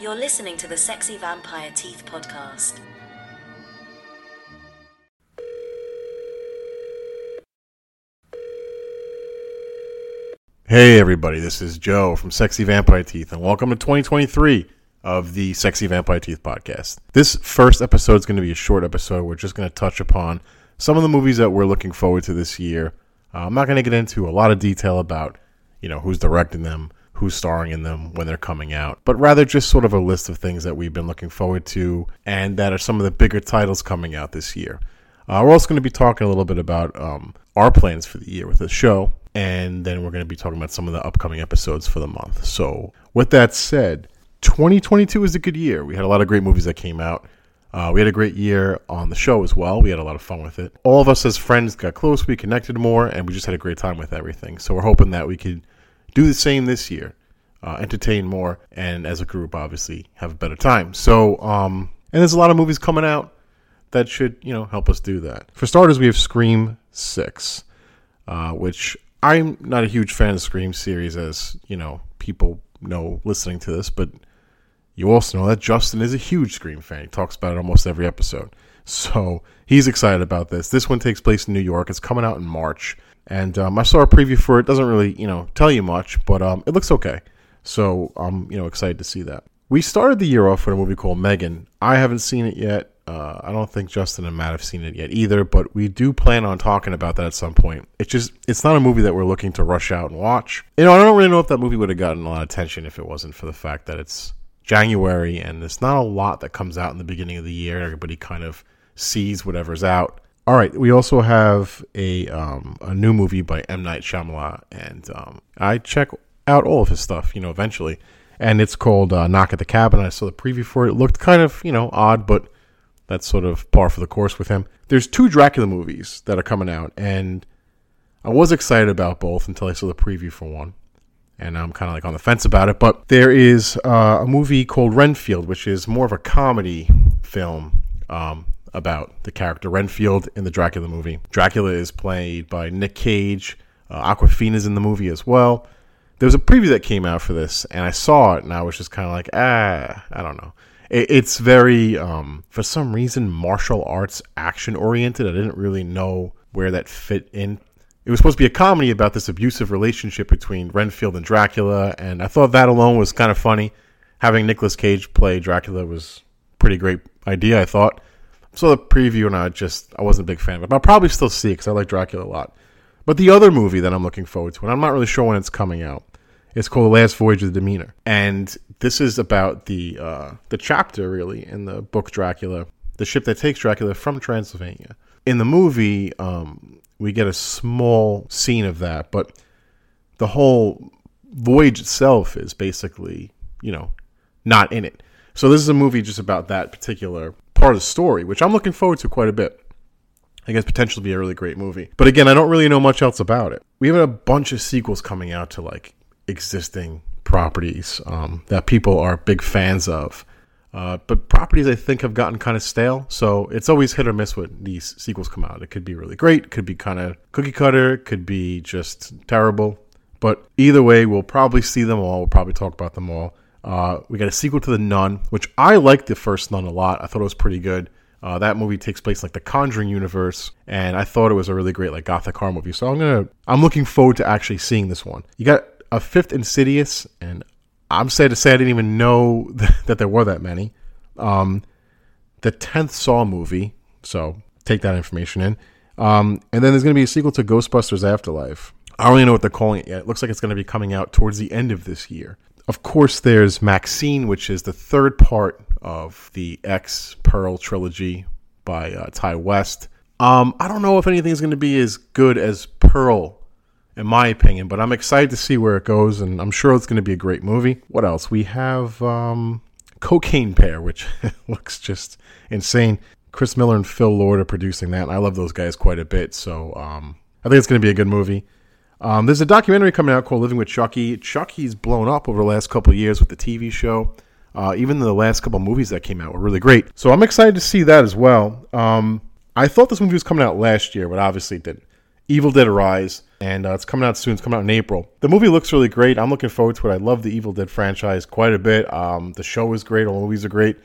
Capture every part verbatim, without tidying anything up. You're listening to the Sexy Vampire Teeth Podcast. Hey everybody, this is Joe from Sexy Vampire Teeth, and welcome to twenty twenty-three of the Sexy Vampire Teeth Podcast. This first episode is going to be a short episode. We're just going to touch upon some of the movies that we're looking forward to this year. Uh, I'm not going to get into a lot of detail about, you know, who's directing them, who's starring in them, when they're coming out, but rather just sort of a list of things that we've been looking forward to and that are some of the bigger titles coming out this year. Uh, we're also going to be talking a little bit about um, our plans for the year with the show, and then we're going to be talking about some of the upcoming episodes for the month. So with that said, twenty twenty-two was a good year. We had a lot of great movies that came out. Uh, we had a great year on the show as well. We had a lot of fun with it. All of us as friends got close, we connected more, and we just had a great time with everything. So we're hoping that we could do the same this year, uh, entertain more, and as a group, obviously, have a better time. So, um, and there's a lot of movies coming out that should, you know, help us do that. For starters, we have Scream six, uh, which I'm not a huge fan of the Scream series, as, you know, people know listening to this, but you also know that Justin is a huge Scream fan. He talks about it almost every episode. So he's excited about this. This one takes place in New York. It's coming out in March. And um, I saw a preview for it. Doesn't really, you know, tell you much, but um, it looks okay. So I'm, you know, excited to see that. We started the year off with a movie called Megan. I haven't seen it yet. Uh, I don't think Justin and Matt have seen it yet either, but we do plan on talking about that at some point. It's just, it's not a movie that we're looking to rush out and watch. You know, I don't really know if that movie would have gotten a lot of attention if it wasn't for the fact that it's January, and there's not a lot that comes out in the beginning of the year. Everybody kind of sees whatever's out. All right, we also have a um, a new movie by M. Night Shyamalan, and um, I check out all of his stuff, you know, eventually. And it's called uh, Knock at the Cabin. I saw the preview for it. It looked kind of, you know, odd, but that's sort of par for the course with him. There's two Dracula movies that are coming out, and I was excited about both until I saw the preview for one. And I'm kind of like on the fence about it. But there is uh, a movie called Renfield, which is more of a comedy film um, about the character Renfield in the Dracula movie. Dracula is played by Nick Cage. Uh, Aquafina's in the movie as well. There was a preview that came out for this, and I saw it, and I was just kind of like, ah, I don't know. It, it's very, um, for some reason, martial arts action-oriented. I didn't really know where that fit in. It was supposed to be a comedy about this abusive relationship between Renfield and Dracula, and I thought that alone was kind of funny. Having Nicolas Cage play Dracula was a pretty great idea, I thought. I saw the preview, and I just I wasn't a big fan of it, but I'll probably still see it because I like Dracula a lot. But the other movie that I'm looking forward to, and I'm not really sure when it's coming out, it's called The Last Voyage of the Demeter. And this is about the uh, the chapter, really, in the book Dracula, the ship that takes Dracula from Transylvania. In the movie, um... we get a small scene of that, but the whole voyage itself is basically, you know, not in it. So this is a movie just about that particular part of the story, which I'm looking forward to quite a bit. I guess potentially be a really great movie. But again, I don't really know much else about it. We have a bunch of sequels coming out to, like, existing properties um, that people are big fans of. Uh, but properties, I think, have gotten kind of stale. So it's always hit or miss when these sequels come out. It could be really great, could be kind of cookie cutter, could be just terrible. But either way, we'll probably see them all. We'll probably talk about them all. Uh, we got a sequel to The Nun, which I liked the first Nun a lot. I thought it was pretty good. Uh, that movie takes place in, like, the Conjuring universe, and I thought it was a really great, like, gothic horror movie. So I'm gonna, I'm looking forward to actually seeing this one. You got a fifth Insidious, and I'm sad to say I didn't even know that there were that many. Um, the tenth Saw movie, so take that information in. Um, and then there's going to be a sequel to Ghostbusters Afterlife. I don't really know what they're calling it yet. It looks like it's going to be coming out towards the end of this year. Of course, there's Maxine, which is the third part of the X Pearl trilogy by uh, Ty West. Um, I don't know if anything is going to be as good as Pearl, in my opinion, but I'm excited to see where it goes, and I'm sure it's going to be a great movie. What else? We have um, Cocaine Pair, which looks just insane. Chris Miller and Phil Lord are producing that, and I love those guys quite a bit, so um, I think it's going to be a good movie. Um, there's a documentary coming out called Living with Chucky. Chucky's blown up over the last couple of years with the T V show. Uh, even the last couple of movies that came out were really great, so I'm excited to see that as well. Um, I thought this movie was coming out last year, but obviously it didn't. Evil Dead Rise, and uh, it's coming out soon. It's coming out in April. The movie looks really great. I'm looking forward to it. I love the Evil Dead franchise quite a bit. Um, the show is great. All the movies are great.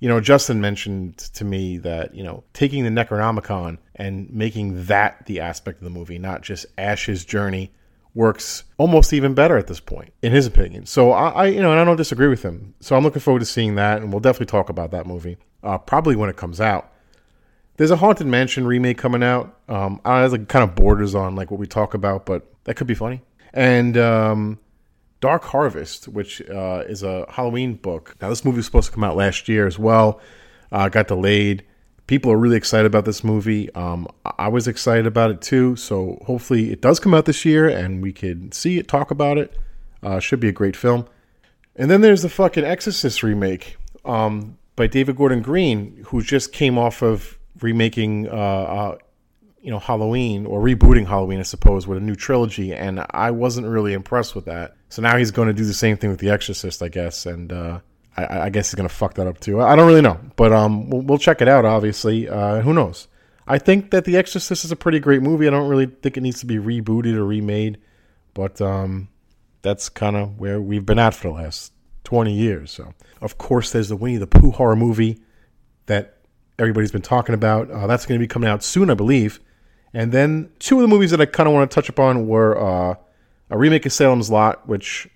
You know, Justin mentioned to me that, you know, taking the Necronomicon and making that the aspect of the movie, not just Ash's journey, works almost even better at this point, in his opinion. So I, I you know, and I don't disagree with him. So I'm looking forward to seeing that, and we'll definitely talk about that movie, uh, probably when it comes out. There's a Haunted Mansion remake coming out. Um, I don't know, it like kind of borders on like what we talk about, but that could be funny. And um, Dark Harvest, which uh, is a Halloween book. Now, this movie was supposed to come out last year as well. Uh, got delayed. People are really excited about this movie. Um, I was excited about it too. So hopefully it does come out this year and we can see it, talk about it. Uh, should be a great film. And then there's the fucking Exorcist remake um, by David Gordon Green, who just came off of remaking, uh, uh, you know, Halloween, or rebooting Halloween, I suppose, with a new trilogy, and I wasn't really impressed with that. So now he's going to do the same thing with The Exorcist, I guess, and uh, I, I guess he's going to fuck that up too. I don't really know, but um, we'll, we'll check it out, obviously. Uh, who knows? I think that The Exorcist is a pretty great movie. I don't really think it needs to be rebooted or remade, but um, that's kind of where we've been at for the last twenty years. So, of course, there's the Winnie the Pooh horror movie that everybody's been talking about. Uh, that's going to be coming out soon, I believe. And then two of the movies that I kind of want to touch upon were uh, a remake of Salem's Lot, which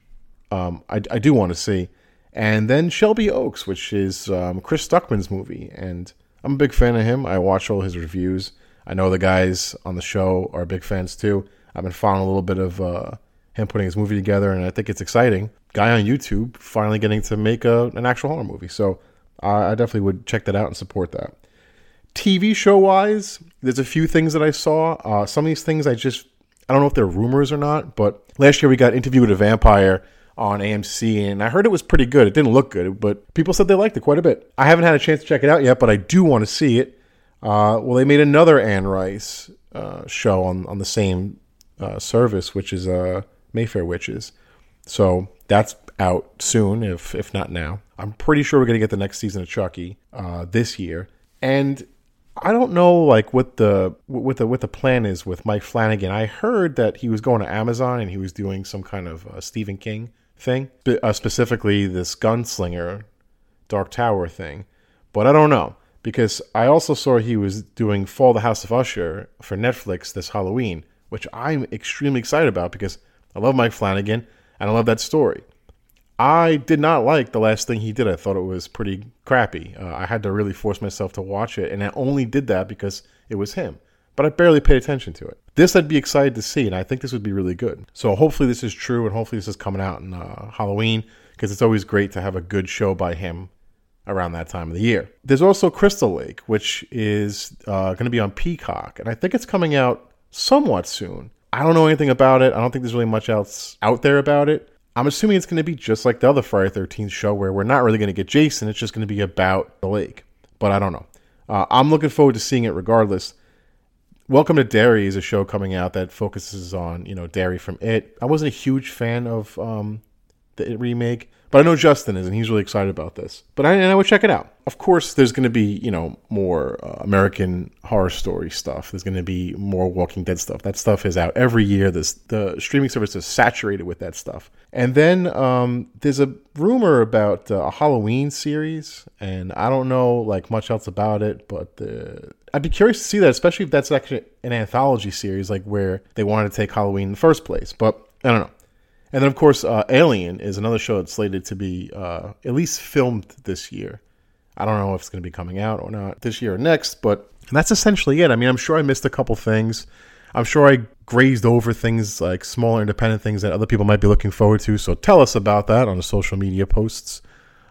um, I, I do want to see, and then Shelby Oaks, which is um, Chris Stuckman's movie. And I'm a big fan of him. I watch all his reviews. I know the guys on the show are big fans too. I've been following a little bit of uh, him putting his movie together, and I think it's exciting. Guy on YouTube finally getting to make a, an actual horror movie. So I definitely would check that out and support that. T V show-wise, there's a few things that I saw. Uh, some of these things I just... I don't know if they're rumors or not, but last year we got Interview with a Vampire on A M C, and I heard it was pretty good. It didn't look good, but people said they liked it quite a bit. I haven't had a chance to check it out yet, but I do want to see it. Uh, well, they made another Anne Rice uh, show on, on the same uh, service, which is uh, Mayfair Witches. So that's out soon, if if not now. I'm pretty sure we're going to get the next season of Chucky uh, this year. And I don't know like what the what the what the plan is with Mike Flanagan. I heard that he was going to Amazon and he was doing some kind of uh, Stephen King thing, uh, specifically this Gunslinger Dark Tower thing. But I don't know, because I also saw he was doing Fall the House of Usher for Netflix this Halloween, which I'm extremely excited about because I love Mike Flanagan and I love that story. I did not like the last thing he did. I thought it was pretty crappy. Uh, I had to really force myself to watch it, and I only did that because it was him. But I barely paid attention to it. This I'd be excited to see, and I think this would be really good. So hopefully this is true, and hopefully this is coming out in uh, Halloween, because it's always great to have a good show by him around that time of the year. There's also Crystal Lake, which is uh, going to be on Peacock, and I think it's coming out somewhat soon. I don't know anything about it. I don't think there's really much else out there about it. I'm assuming it's going to be just like the other Friday thirteenth show, where we're not really going to get Jason. It's just going to be about the lake. But I don't know. Uh, I'm looking forward to seeing it regardless. Welcome to Derry is a show coming out that focuses on, you know, Derry from It. I wasn't a huge fan of um, the It remake, but I know Justin is, and he's really excited about this. But I, and I would check it out. Of course, there's going to be, you know, more uh, American Horror Story stuff. There's going to be more Walking Dead stuff. That stuff is out every year. This, the streaming service is saturated with that stuff. And then um, there's a rumor about uh, a Halloween series, and I don't know like much else about it, but uh, I'd be curious to see that, especially if that's actually an anthology series, like where they wanted to take Halloween in the first place. But I don't know. And then, of course, uh, Alien is another show that's slated to be uh, at least filmed this year. I don't know if it's going to be coming out or not this year or next, but that's essentially it. I mean, I'm sure I missed a couple things. I'm sure I grazed over things like smaller independent things that other people might be looking forward to. So tell us about that on the social media posts,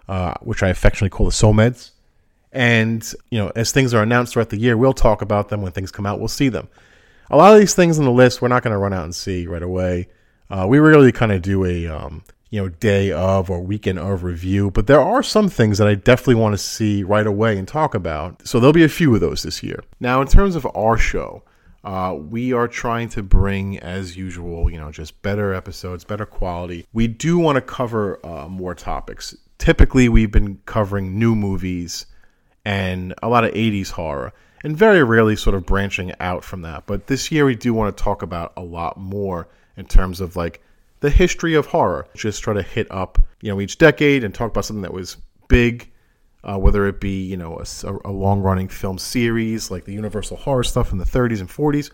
uh, which I affectionately call the SoMeds. And, you know, as things are announced throughout the year, we'll talk about them. When things come out, we'll see them. A lot of these things on the list, we're not going to run out and see right away. Uh, we really kind of do a, um, you know, day of or weekend of review. But there are some things that I definitely want to see right away and talk about. So there'll be a few of those this year. Now, in terms of our show, uh, we are trying to bring, as usual, you know, just better episodes, better quality. We do want to cover uh, more topics. Typically, we've been covering new movies and a lot of eighties horror. and very rarely sort of branching out from that. But this year we do want to talk about a lot more in terms of like the history of horror. Just try to hit up, you know, each decade and talk about something that was big, uh, whether it be, you know, a, a long-running film series like the Universal Horror stuff in the thirties and forties,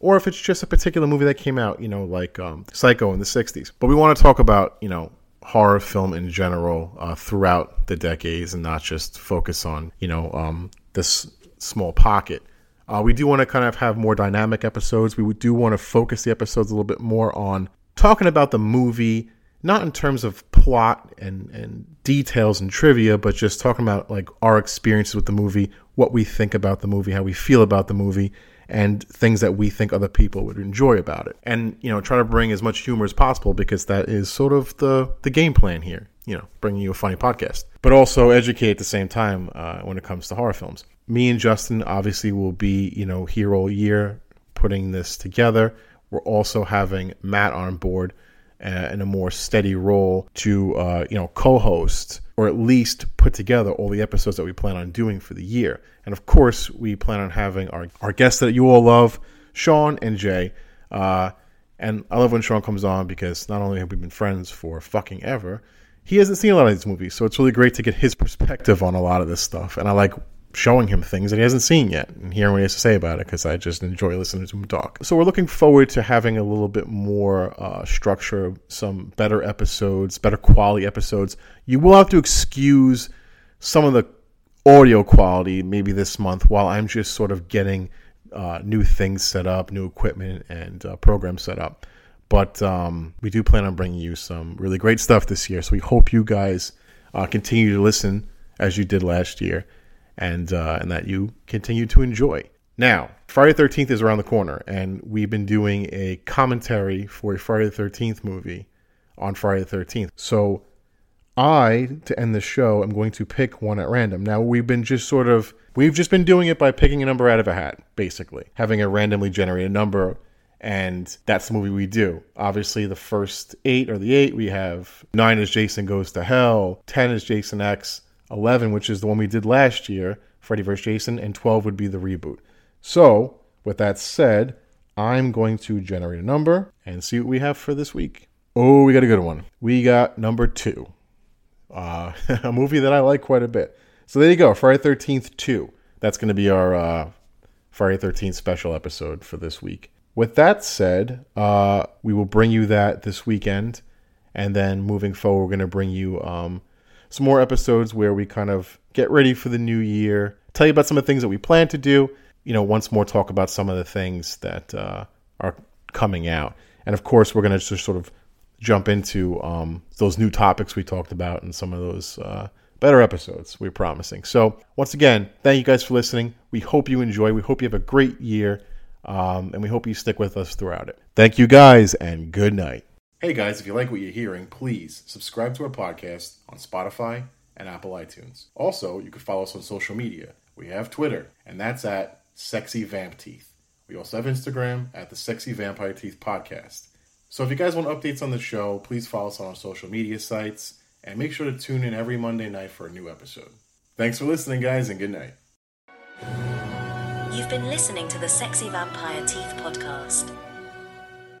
or if it's just a particular movie that came out, you know, like um, Psycho in the sixties. But we want to talk about, you know, horror film in general uh, throughout the decades and not just focus on, you know, um, this small pocket. Uh, we do want to kind of have more dynamic episodes. We do want to focus the episodes a little bit more on talking about the movie, not in terms of plot and, and details and trivia, but just talking about like our experiences with the movie, what we think about the movie, how we feel about the movie, and things that we think other people would enjoy about it. And, you know, try to bring as much humor as possible because that is sort of the, the game plan here, you know, bringing you a funny podcast. But also educate at the same time uh, when it comes to horror films. Me and Justin obviously will be, you know, here all year putting this together. We're also having Matt on board uh, in a more steady role to, uh, you know, co-host or at least put together all the episodes that we plan on doing for the year. And of course, we plan on having our, our guests that you all love, Sean and Jay. Uh, and I love when Sean comes on because not only have we been friends for fucking ever, he hasn't seen a lot of these movies. So it's really great to get his perspective on a lot of this stuff. And I like showing him things that he hasn't seen yet and hearing what he has to say about it because I just enjoy listening to him talk. So we're looking forward to having a little bit more uh, structure, some better episodes, better quality episodes. You will have to excuse some of the audio quality maybe this month while I'm just sort of getting uh, new things set up, new equipment and uh, programs set up. But um, we do plan on bringing you some really great stuff this year. So we hope you guys uh, continue to listen as you did last year. And uh, and that you continue to enjoy. Now, Friday thirteenth is around the corner, and we've been doing a commentary for a Friday the thirteenth movie on Friday the thirteenth. So I, to end the show, am going to pick one at random. Now, we've been just sort of, we've just been doing it by picking a number out of a hat, basically. Having a randomly generated number, and that's the movie we do. Obviously, the first eight are the eight. We have nine is Jason Goes to Hell, ten is Jason X, eleven, which is the one we did last year, Freddy versus. Jason, and twelve would be the reboot. So, with that said, I'm going to generate a number and see what we have for this week. Oh, we got a good one. We got number two. Uh, a movie that I like quite a bit. So there you go, Friday thirteenth two. That's going to be our uh, Friday thirteenth special episode for this week. With that said, uh, we will bring you that this weekend. And then moving forward, we're going to bring you Um, some more episodes where we kind of get ready for the new year, tell you about some of the things that we plan to do, you know, once more talk about some of the things that uh, are coming out. And of course, we're going to just sort of jump into um, those new topics we talked about and some of those uh, better episodes we're promising. So once again, thank you guys for listening. We hope you enjoy. We hope you have a great year, um, and we hope you stick with us throughout it. Thank you guys, and good night. Hey guys, if you like what you're hearing, please subscribe to our podcast on Spotify and Apple iTunes. Also, you can follow us on social media. We have Twitter, and that's at Sexy Vamp Teeth. We also have Instagram at the Sexy Vampire Teeth Podcast. So if you guys want updates on the show, please follow us on our social media sites, and make sure to tune in every Monday night for a new episode. Thanks for listening, guys, and good night. You've been listening to the Sexy Vampire Teeth Podcast.